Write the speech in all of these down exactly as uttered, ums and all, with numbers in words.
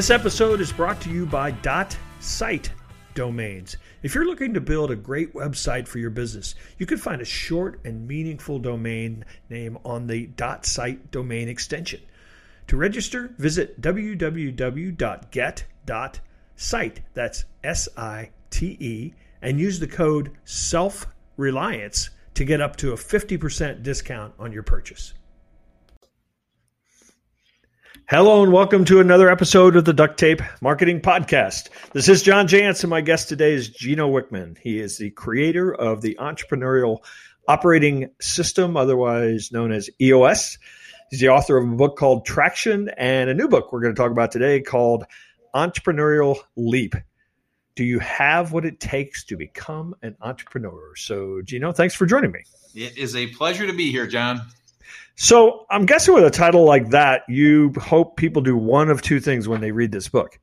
This episode is brought to you by .site domains. If you're looking to build a great website for your business, you can find a short and meaningful domain name on the .site domain extension. To register, visit w w w dot get dot site, that's S I T E, and use the code SELFRELIANCE to get up to a fifty percent discount on your purchase. Hello and welcome to another episode of the Duct Tape Marketing Podcast. This is John Jantz and my guest today is Gino Wickman. He is the creator of the Entrepreneurial Operating System, otherwise known as E O S. He's the author of a book called Traction and a new book we're going to talk about today called Entrepreneurial Leap. Do you have what it takes to become an entrepreneur? So Gino, thanks for joining me. It is a pleasure to be here, John. So I'm guessing with a title like that, you hope people do one of two things when they read this book.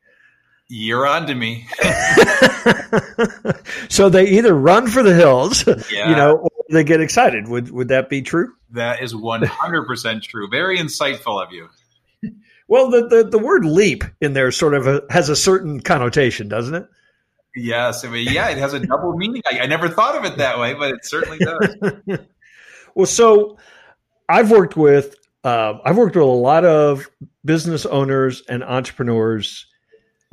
You're on to me. So they either run for the hills, yeah. you know, or they get excited. Would would that be true? That is one hundred percent true. Very insightful of you. Well, the, the, the word leap in there sort of a, has a certain connotation, doesn't it? Yes. I mean, yeah, it has a double meaning. I, I never thought of it that way, but it certainly does. Well, so... I've worked with uh, I've worked with a lot of business owners and entrepreneurs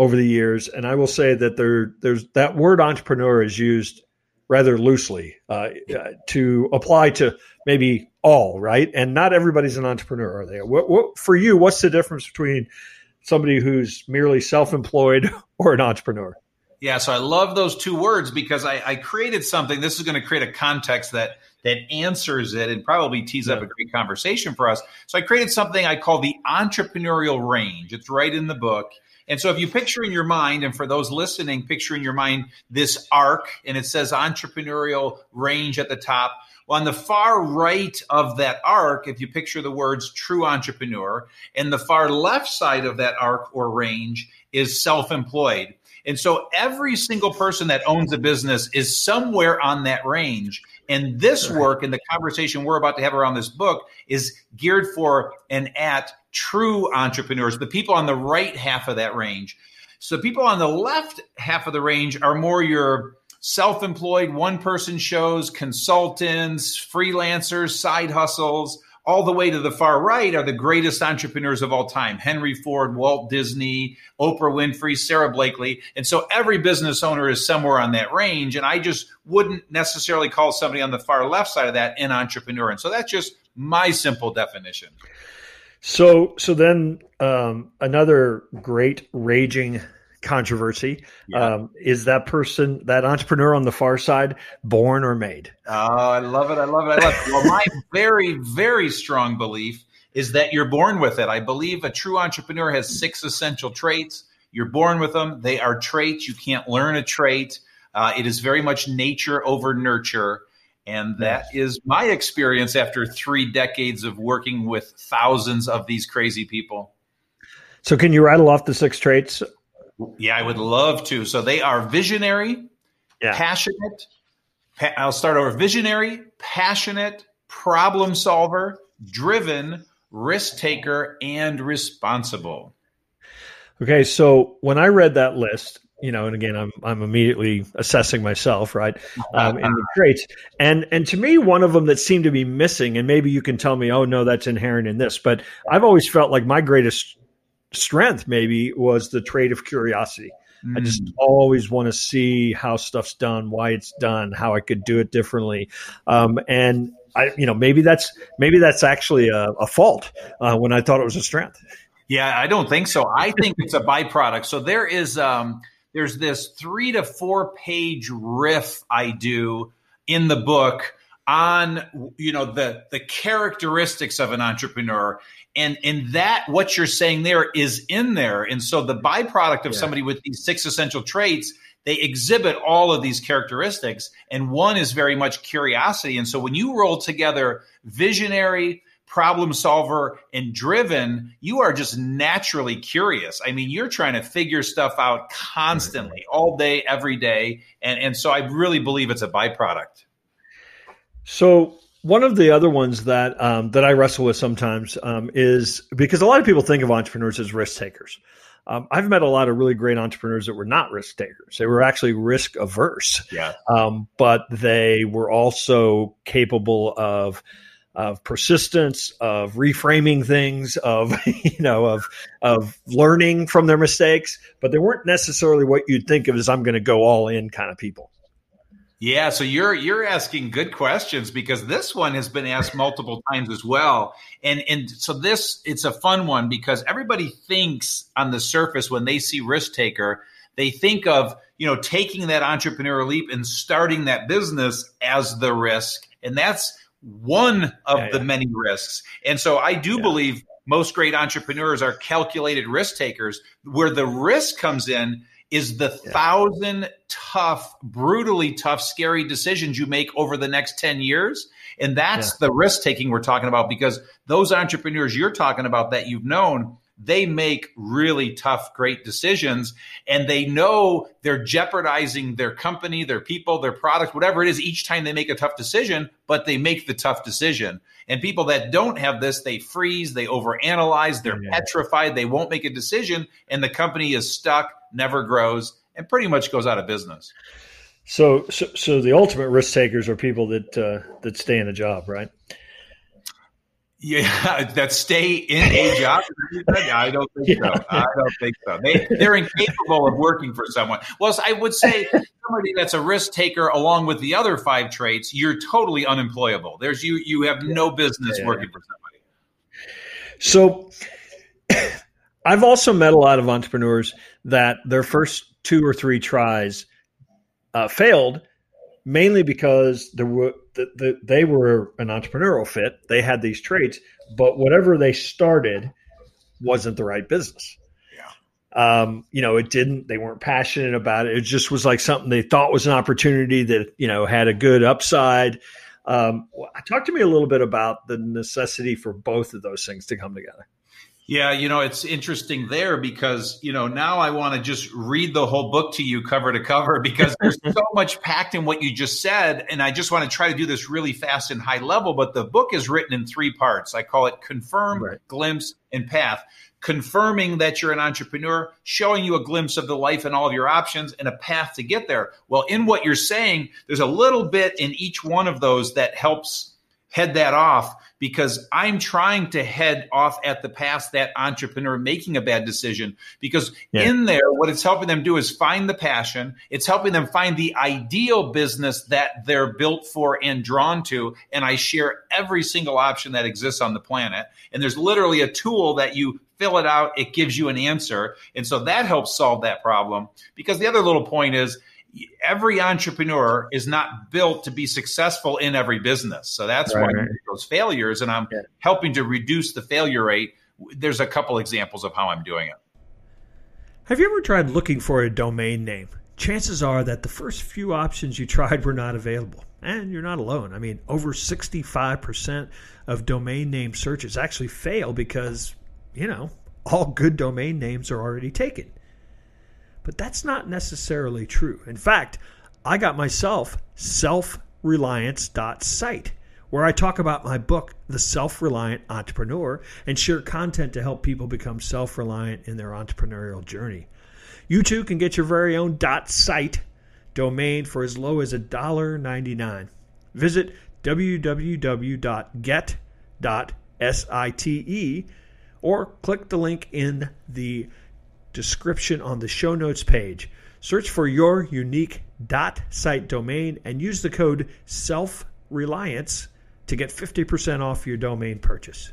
over the years, and I will say that there there's that word entrepreneur is used rather loosely uh, to apply to maybe all, right? And not everybody's an entrepreneur, are they? What, what, for you, what's the difference between somebody who's merely self-employed or an entrepreneur? Yeah, so I love those two words because I, I created something. This is going to create a context that that answers it and probably tees up a great conversation for us. So I created something I call the entrepreneurial range. It's right in the book. And so if you picture in your mind, and for those listening, picture in your mind this arc, and it says entrepreneurial range at the top. Well, on the far right of that arc, if you picture the words true entrepreneur, and the far left side of that arc or range is self-employed. And so every single person that owns a business is somewhere on that range. And this work and the conversation we're about to have around this book is geared for and at true entrepreneurs, the people on the right half of that range. So people on the left half of the range are more your self-employed, one-person shows, consultants, freelancers, side hustles. All the way to the far right are the greatest entrepreneurs of all time. Henry Ford, Walt Disney, Oprah Winfrey, Sarah Blakely. And so every business owner is somewhere on that range. And I just wouldn't necessarily call somebody on the far left side of that an entrepreneur. And so that's just my simple definition. So so then um, another great raging controversy yeah. um, is that person, that entrepreneur on the far side, born or made? Oh, I love it. I love it. I love it. Well, my very, very strong belief is that you're born with it. I believe a true entrepreneur has six essential traits. You're born with them. They are traits. You can't learn a trait. Uh, it is very much nature over nurture. And that is my experience after three decades of working with thousands of these crazy people. So can you rattle off the six traits? Yeah, I would love to. So they are visionary, yeah. passionate. Pa- I'll start over. Visionary, passionate, problem solver, driven, risk taker, and responsible. Okay, so when I read that list, you know, and again, I'm I'm immediately assessing myself, right, um, in the traits. And and to me, one of them that seemed to be missing, and maybe you can tell me, oh, no, that's inherent in this. But I've always felt like my greatest strength maybe was the trait of curiosity. Mm. I just always want to see how stuff's done, why it's done, how I could do it differently. Um, and I, you know, maybe that's, maybe that's actually a, a fault uh, when I thought it was a strength. Yeah, I don't think so. I think it's a byproduct. So there is, um, there's this three to four page riff I do in the book on, you know, the, the characteristics of an entrepreneur. And in that, what you're saying there is in there. And so the byproduct of yeah. somebody with these six essential traits, they exhibit all of these characteristics. And one is very much curiosity. And so when you roll together visionary, problem solver, and driven, you are just naturally curious. I mean, you're trying to figure stuff out constantly, mm-hmm. all day, every day. And, and so I really believe it's a byproduct. So one of the other ones that um, that I wrestle with sometimes um, is because a lot of people think of entrepreneurs as risk takers. Um, I've met a lot of really great entrepreneurs that were not risk takers. They were actually risk averse. Yeah. Um, but they were also capable of of persistence, of reframing things, of you know, of of learning from their mistakes. But they weren't necessarily what you'd think of as I'm going to go all in kind of people. Yeah, so you're you're asking good questions, because this one has been asked multiple times as well. And and so this, it's a fun one, because everybody thinks on the surface when they see risk taker, they think of, you know, taking that entrepreneurial leap and starting that business as the risk. And that's one of yeah, the yeah. many risks. And so I do yeah. believe most great entrepreneurs are calculated risk takers. Where the risk comes in is the yeah. thousand tough, brutally tough, scary decisions you make over the next ten years. And that's yeah. the risk taking we're talking about, because those entrepreneurs you're talking about that you've known, they make really tough, great decisions, and they know they're jeopardizing their company, their people, their product, whatever it is, each time they make a tough decision, but they make the tough decision. And people that don't have this, they freeze, they overanalyze, they're yeah. petrified, they won't make a decision, and the company is stuck, never grows, and pretty much goes out of business. So, so, so the ultimate risk takers are people that uh, that stay in a job, right? Yeah, that stay in a job. I don't think so. I don't think so. They, they're incapable of working for someone. Well, I would say somebody that's a risk taker, along with the other five traits, you're totally unemployable. There's you. You have no business yeah. working for somebody. So, I've also met a lot of entrepreneurs that their first two or three tries uh, failed, mainly because there were. The, the, they were an entrepreneurial fit. They had these traits, but whatever they started wasn't the right business. Yeah. Um, you know, it didn't, they weren't passionate about it. It just was like something they thought was an opportunity that, you know, had a good upside. Um, talk to me a little bit about the necessity for both of those things to come together. Yeah, you know, it's interesting there, because, you know, now I want to just read the whole book to you cover to cover, because there's so much packed in what you just said. And I just want to try to do this really fast and high level. But the book is written in three parts. I call it Confirm, right. Glimpse, and Path. Confirming that you're an entrepreneur, showing you a glimpse of the life and all of your options, and a path to get there. Well, in what you're saying, there's a little bit in each one of those that helps head that off, because I'm trying to head off at the past that entrepreneur making a bad decision, because yeah. in there, what it's helping them do is find the passion. It's helping them find the ideal business that they're built for and drawn to. And I share every single option that exists on the planet. And there's literally a tool that you fill it out. It gives you an answer. And so that helps solve that problem, because the other little point is, every entrepreneur is not built to be successful in every business. So that's right, why right. those failures, and I'm yeah. helping to reduce the failure rate. There's a couple examples of how I'm doing it. Have you ever tried looking for a domain name? Chances are that the first few options you tried were not available. And you're not alone. I mean, over sixty-five percent of domain name searches actually fail because, you know, all good domain names are already taken. But that's not necessarily true. In fact, I got myself self reliance dot site, where I talk about my book, The Self-Reliant Entrepreneur, and share content to help people become self-reliant in their entrepreneurial journey. You too can get your very own .site domain for as low as one dollar and ninety-nine cents. Visit w w w dot get dot site or click the link in the description on the show notes page. Search for your unique .site domain and use the code self reliance to get fifty percent off your domain purchase.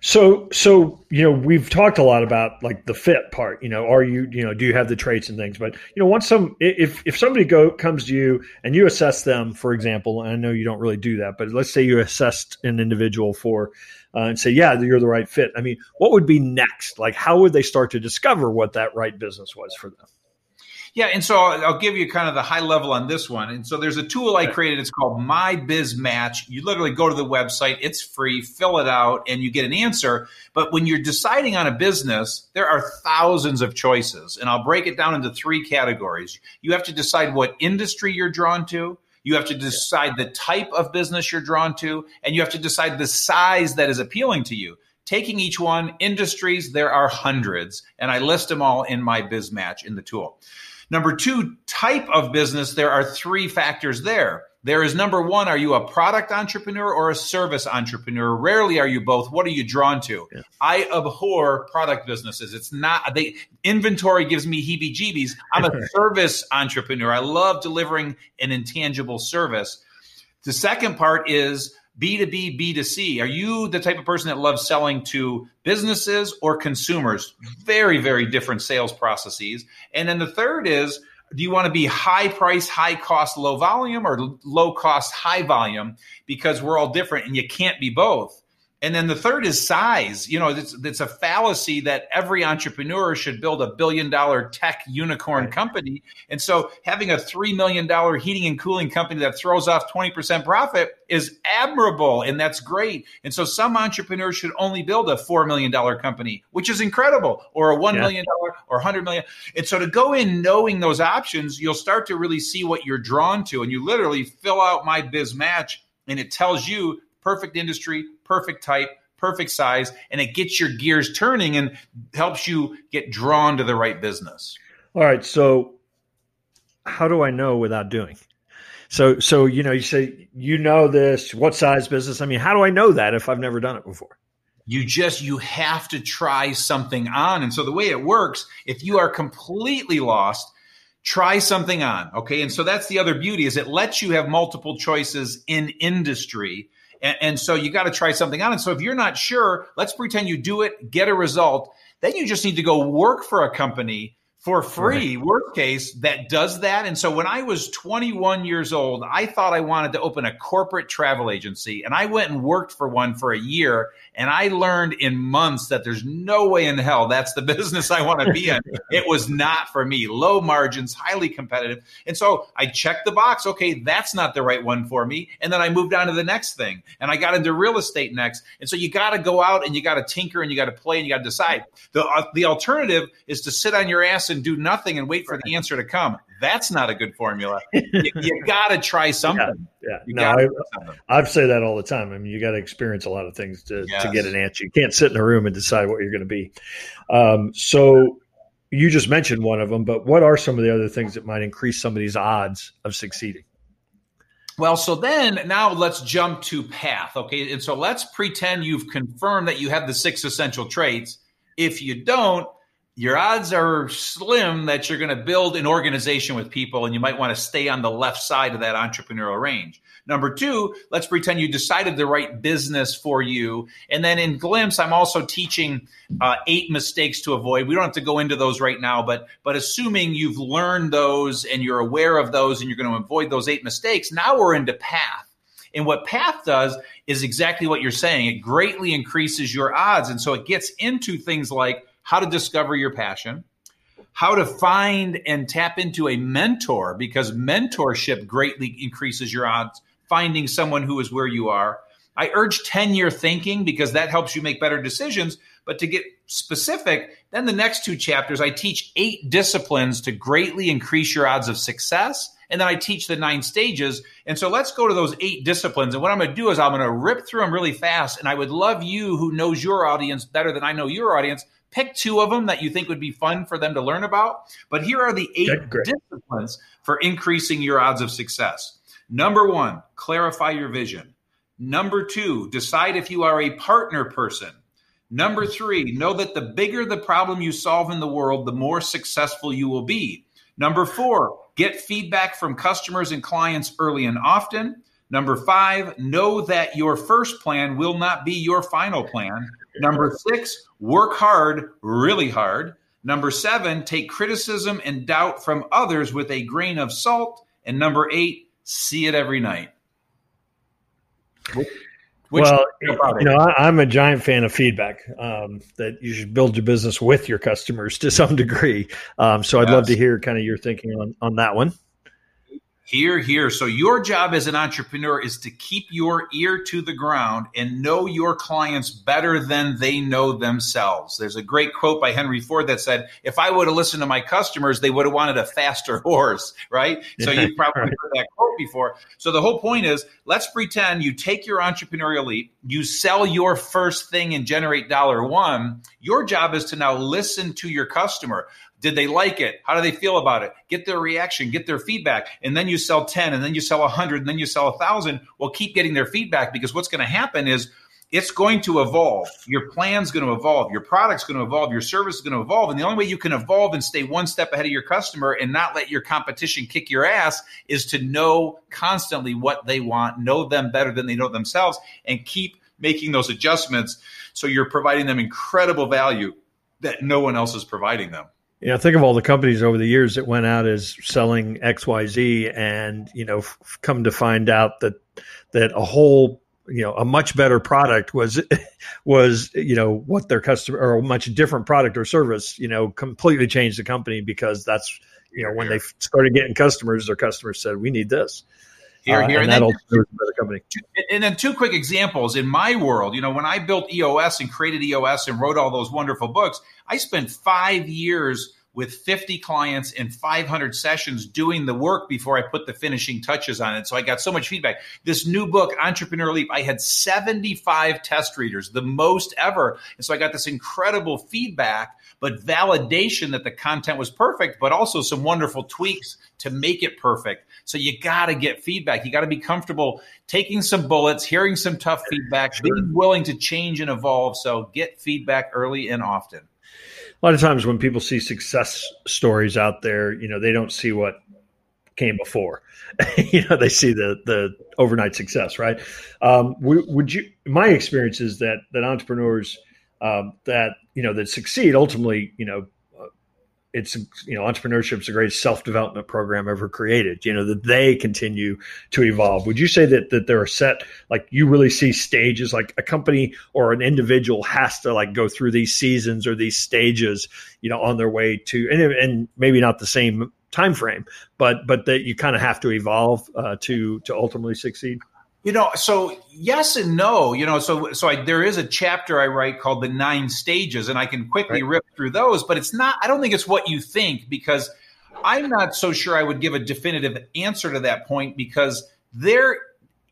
So, so, you know, we've talked a lot about like the fit part, you know, are you, you know, do you have the traits and things, but you know, once some, if, if somebody go comes to you and you assess them, for example, and I know you don't really do that, but let's say you assessed an individual for, uh, and say, yeah, you're the right fit. I mean, what would be next? Like, how would they start to discover what that right business was for them? Yeah. And so I'll give you kind of the high level on this one. And so there's a tool I created. It's called My Biz Match. You literally go to the website. It's free. Fill it out and you get an answer. But when you're deciding on a business, there are thousands of choices. And I'll break it down into three categories. You have to decide what industry you're drawn to. You have to decide the type of business you're drawn to. And you have to decide the size that is appealing to you. taking each one, industries, there are hundreds, and I list them all in my Biz Match in the tool. Number two, type of business, there are three factors there. There is number one, are you a product entrepreneur or a service entrepreneur? Rarely are you both. What are you drawn to? Yeah. I abhor product businesses. It's not, they, inventory gives me heebie-jeebies. I'm a service entrepreneur. I love delivering an intangible service. The second part is B two B, B two C. Are you the type of person that loves selling to businesses or consumers? Very, very different sales processes. And then the third is, do you want to be high price, high cost, low volume, or low cost, high volume? Because we're all different and you can't be both. And then the third is size. You know, it's, it's a fallacy that every entrepreneur should build a billion dollar tech unicorn company. And so having a three million dollars heating and cooling company that throws off twenty percent profit is admirable. And that's great. And so some entrepreneurs should only build a four million dollars company, which is incredible, or a one million dollars or one hundred million dollars. And so to go in knowing those options, you'll start to really see what you're drawn to. And you literally fill out my Biz Match and it tells you perfect industry, perfect type, perfect size, and it gets your gears turning and helps you get drawn to the right business. All right. So how do I know without doing? So, so, you know, you say, you know, this, what size business? I mean, how do I know that if I've never done it before? You just, you have to try something on. And so the way it works, if you are completely lost, try something on. Okay. And so that's the other beauty is it lets you have multiple choices in industry. And so you got to try something on. And so if you're not sure, let's pretend you do it, get a result. Then you just need to go work for a company for free, right. Worst case, that does that. And so when I was twenty-one years old, I thought I wanted to open a corporate travel agency. And I went and worked for one for a year. And I learned in months that there's no way in hell that's the business I want to be in. It was not for me. Low margins, highly competitive. And so I checked the box. Okay, that's not the right one for me. And then I moved on to the next thing. And I got into real estate next. And so you got to go out and you got to tinker and you got to play and you got to decide. The, uh, the alternative is to sit on your ass and do nothing and wait for the answer to come. That's not a good formula. You, you got to try something. Yeah, yeah. No, I, something. I've said that all the time. I mean, you got to experience a lot of things to, yes. to get an answer. You can't sit in a room and decide what you're going to be. Um, so you just mentioned one of them, but what are some of the other things that might increase somebody's odds of succeeding? Well, so then now let's jump to path. Okay. And so let's pretend you've confirmed that you have the six essential traits. If you don't, your odds are slim that you're going to build an organization with people, and you might want to stay on the left side of that entrepreneurial range. Number two, let's pretend you decided the right business for you. And then in Glimpse, I'm also teaching uh, eight mistakes to avoid. We don't have to go into those right now, but but assuming you've learned those and you're aware of those and you're going to avoid those eight mistakes, now we're into path. And what path does is exactly what you're saying. It greatly increases your odds. And so it gets into things like how to discover your passion, how to find and tap into a mentor, because mentorship greatly increases your odds, finding someone who is where you are. I urge ten-year thinking because that helps you make better decisions. But to get specific, then the next two chapters, I teach eight disciplines to greatly increase your odds of success. And then I teach the nine stages. And so let's go to those eight disciplines. And what I'm going to do is I'm going to rip through them really fast. And I would love you, who knows your audience better than I know your audience, pick two of them that you think would be fun for them to learn about. But here are the eight disciplines for increasing your odds of success. Number one, clarify your vision. Number two, decide if you are a partner person. Number three, know that the bigger the problem you solve in the world, the more successful you will be. Number four, get feedback from customers and clients early and often. Number five, know that your first plan will not be your final plan. Number six, work hard, really hard. Number seven, take criticism and doubt from others with a grain of salt. And number eight, see it every night. Which, well, you know, I, I'm a giant fan of feedback, um, that you should build your business with your customers to some degree. Um, so I'd yes. love to hear kind of your thinking on, on that one. Hear, hear. So your job as an entrepreneur is to keep your ear to the ground and know your clients better than they know themselves. There's a great quote by Henry Ford that said, if I would have listened to my customers, they would have wanted a faster horse, right? Yeah, so you've probably right. heard that quote before. So the whole point is, let's pretend you take your entrepreneurial leap, you sell your first thing and generate dollar one. Your job is to now listen to your customer. Did they like it? How do they feel about it? Get their reaction, get their feedback. And then you sell ten, and then you sell one hundred, and then you sell one thousand. Well, keep getting their feedback, because what's going to happen is it's going to evolve. Your plan's going to evolve. Your product's going to evolve. Your service is going to evolve. And the only way you can evolve and stay one step ahead of your customer and not let your competition kick your ass is to know constantly what they want, know them better than they know themselves, and keep making those adjustments so you're providing them incredible value that no one else is providing them. Yeah, you know, think of all the companies over the years that went out as selling X Y Z, and you know, f- come to find out that that a whole, you know, a much better product was was you know what their customer, or a much different product or service, you know, completely changed the company, because that's, you know, when they started getting customers, their customers said, "We need this." Here, here, uh, and, and, then, company. and then two quick examples in my world. You know, when I built E O S and created E O S and wrote all those wonderful books, I spent five years with fifty clients and five hundred sessions doing the work before I put the finishing touches on it. So I got so much feedback. This new book, Entrepreneurial Leap, I had seventy-five test readers, the most ever. And so I got this incredible feedback, but validation that the content was perfect, but also some wonderful tweaks to make it perfect. So you got to get feedback. You got to be comfortable taking some bullets, hearing some tough feedback, sure. being willing to change and evolve. So get feedback early and often. A lot of times when people see success stories out there, you know, they don't see what came before. You know, they see the the overnight success, right? Um, would you? My experience is that that entrepreneurs um, that you know that succeed ultimately, you know. It's, you know, entrepreneurship's the greatest self-development program ever created, you know, that they continue to evolve. Would you say that that there are set, like you really see stages, like a company or an individual has to like go through these seasons or these stages, you know, on their way to, and, and maybe not the same time frame, but but that you kind of have to evolve uh, to to ultimately succeed? You know, so yes and no, you know, so so I, there is a chapter I write called The Nine Stages, and I can quickly right. rip through those, but it's not, I don't think it's what you think, because I'm not so sure I would give a definitive answer to that point, because there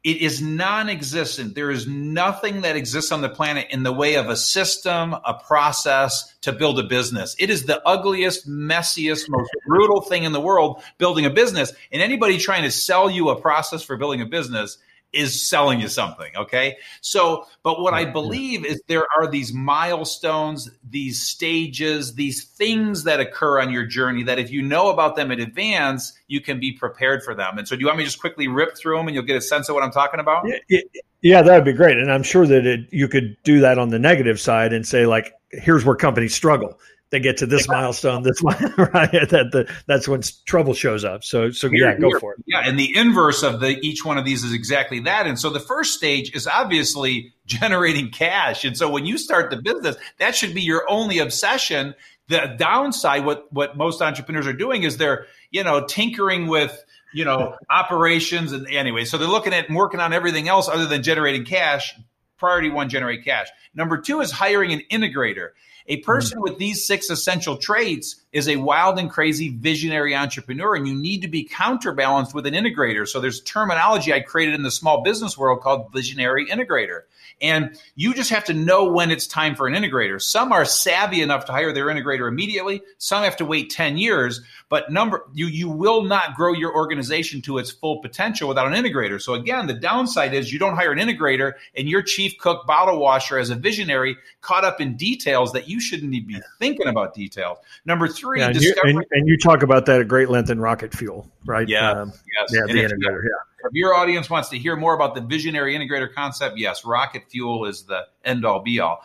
it is non-existent. There is nothing that exists on the planet in the way of a system, a process to build a business. It is the ugliest, messiest, most brutal thing in the world, building a business. And anybody trying to sell you a process for building a business is selling you something, okay? So, but what I believe is there are these milestones, these stages, these things that occur on your journey that if you know about them in advance, you can be prepared for them. And so do you want me to just quickly rip through them and you'll get a sense of what I'm talking about? Yeah, yeah, that would be great. And I'm sure that it, you could do that on the negative side and say, like, here's where companies struggle. They get to this milestone, this one, right? That the, that's when trouble shows up. So, so yeah, go for it. Yeah, and the inverse of the each one of these is exactly that. And so the first stage is obviously generating cash. And so when you start the business, that should be your only obsession. The downside, what what most entrepreneurs are doing is they're, you know, tinkering with, you know, operations, and anyway, so they're looking at and working on everything else other than generating cash. Priority one, generate cash. Number two is hiring an integrator. A person with these six essential traits is a wild and crazy visionary entrepreneur, and you need to be counterbalanced with an integrator. So there's terminology I created in the small business world called visionary integrator. And you just have to know when it's time for an integrator. Some are savvy enough to hire their integrator immediately. Some have to wait ten years. But number you you will not grow your organization to its full potential without an integrator. So again, the downside is you don't hire an integrator and your chief cook, bottle washer, as a visionary, caught up in details that you shouldn't even be thinking about details. Number three, yeah, and, discovery- you, and, and you talk about that at great length in Rocket Fuel, right? Yeah, um, yes. Yeah, the integrator, yeah. If your audience wants to hear more about the visionary integrator concept, yes, Rocket Fuel is the end-all, be-all.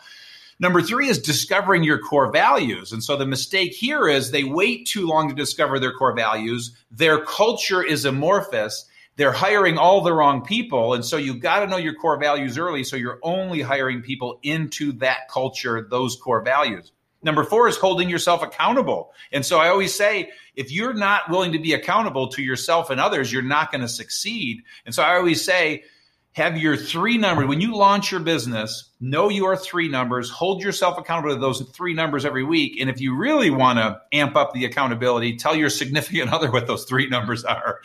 Number three is discovering your core values. And so the mistake here is they wait too long to discover their core values. Their culture is amorphous. They're hiring all the wrong people. And so you've got to know your core values early, so you're only hiring people into that culture, those core values. Number four is holding yourself accountable. And so I always say, if you're not willing to be accountable to yourself and others, you're not going to succeed. And so I always say, have your three numbers. When you launch your business, know your three numbers, hold yourself accountable to those three numbers every week. And if you really want to amp up the accountability, tell your significant other what those three numbers are.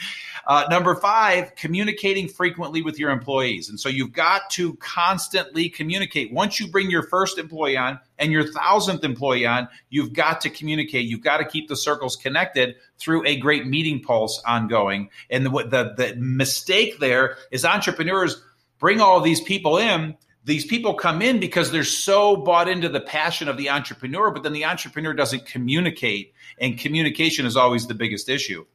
Uh, number five, communicating frequently with your employees. And so you've got to constantly communicate. Once you bring your first employee on and your thousandth employee on, you've got to communicate. You've got to keep the circles connected through a great meeting pulse ongoing. And the, the, the mistake there is entrepreneurs bring all these people in. These people come in because they're so bought into the passion of the entrepreneur, but then the entrepreneur doesn't communicate, and communication is always the biggest issue.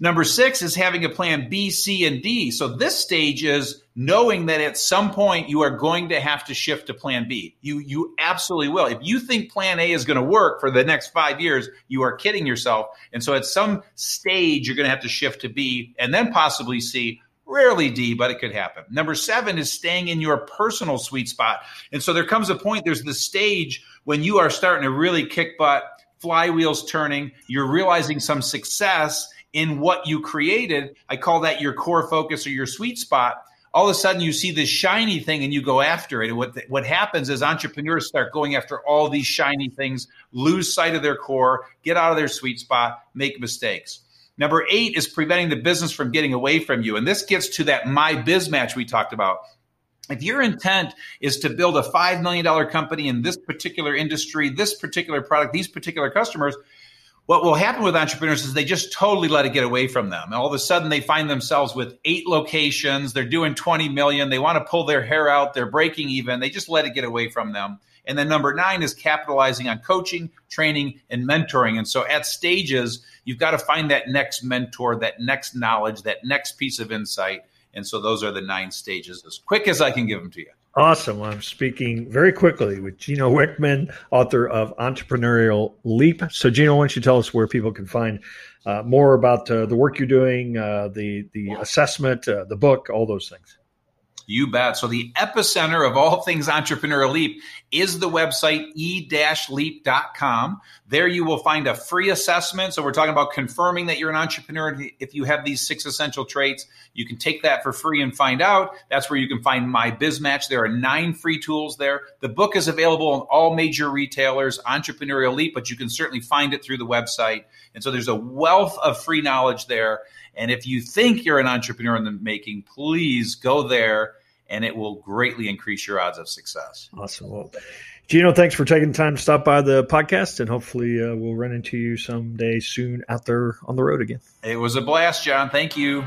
Number six is having a plan B, C, and D. So this stage is knowing that at some point you are going to have to shift to plan B. You you absolutely will. If you think plan A is going to work for the next five years, you are kidding yourself. And so at some stage, you're going to have to shift to B and then possibly C. Rarely D, but it could happen. Number seven is staying in your personal sweet spot. And so there comes a point, there's the stage when you are starting to really kick butt, flywheels turning, you're realizing some success in what you created. I call that your core focus or your sweet spot. All of a sudden you see this shiny thing and you go after it. And what, what happens is entrepreneurs start going after all these shiny things, lose sight of their core, get out of their sweet spot, make mistakes. Number eight is preventing the business from getting away from you. And this gets to that My Biz Match we talked about. If your intent is to build a five million dollars company in this particular industry, this particular product, these particular customers, what will happen with entrepreneurs is they just totally let it get away from them. And all of a sudden they find themselves with eight locations. They're doing twenty million. They want to pull their hair out. They're breaking even. They just let it get away from them. And then number nine is capitalizing on coaching, training, and mentoring. And so at stages, you've got to find that next mentor, that next knowledge, that next piece of insight. And so those are the nine stages, as quick as I can give them to you. Awesome. I'm speaking very quickly with Gino Wickman, author of Entrepreneurial Leap. So, Gino, why don't you tell us where people can find uh, more about uh, the work you're doing, uh, the, the assessment, uh, the book, all those things. You bet. So the epicenter of all things Entrepreneurial Leap is the website e leap dot com. There you will find a free assessment. So we're talking about confirming that you're an entrepreneur. If you have these six essential traits, you can take that for free and find out. That's where you can find My Biz Match. There are nine free tools there. The book is available on all major retailers, Entrepreneurial Leap, but you can certainly find it through the website. And so there's a wealth of free knowledge there. And if you think you're an entrepreneur in the making, please go there and it will greatly increase your odds of success. Awesome. Well, Gino, thanks for taking the time to stop by the podcast, and hopefully uh, we'll run into you someday soon out there on the road again. It was a blast, John. Thank you.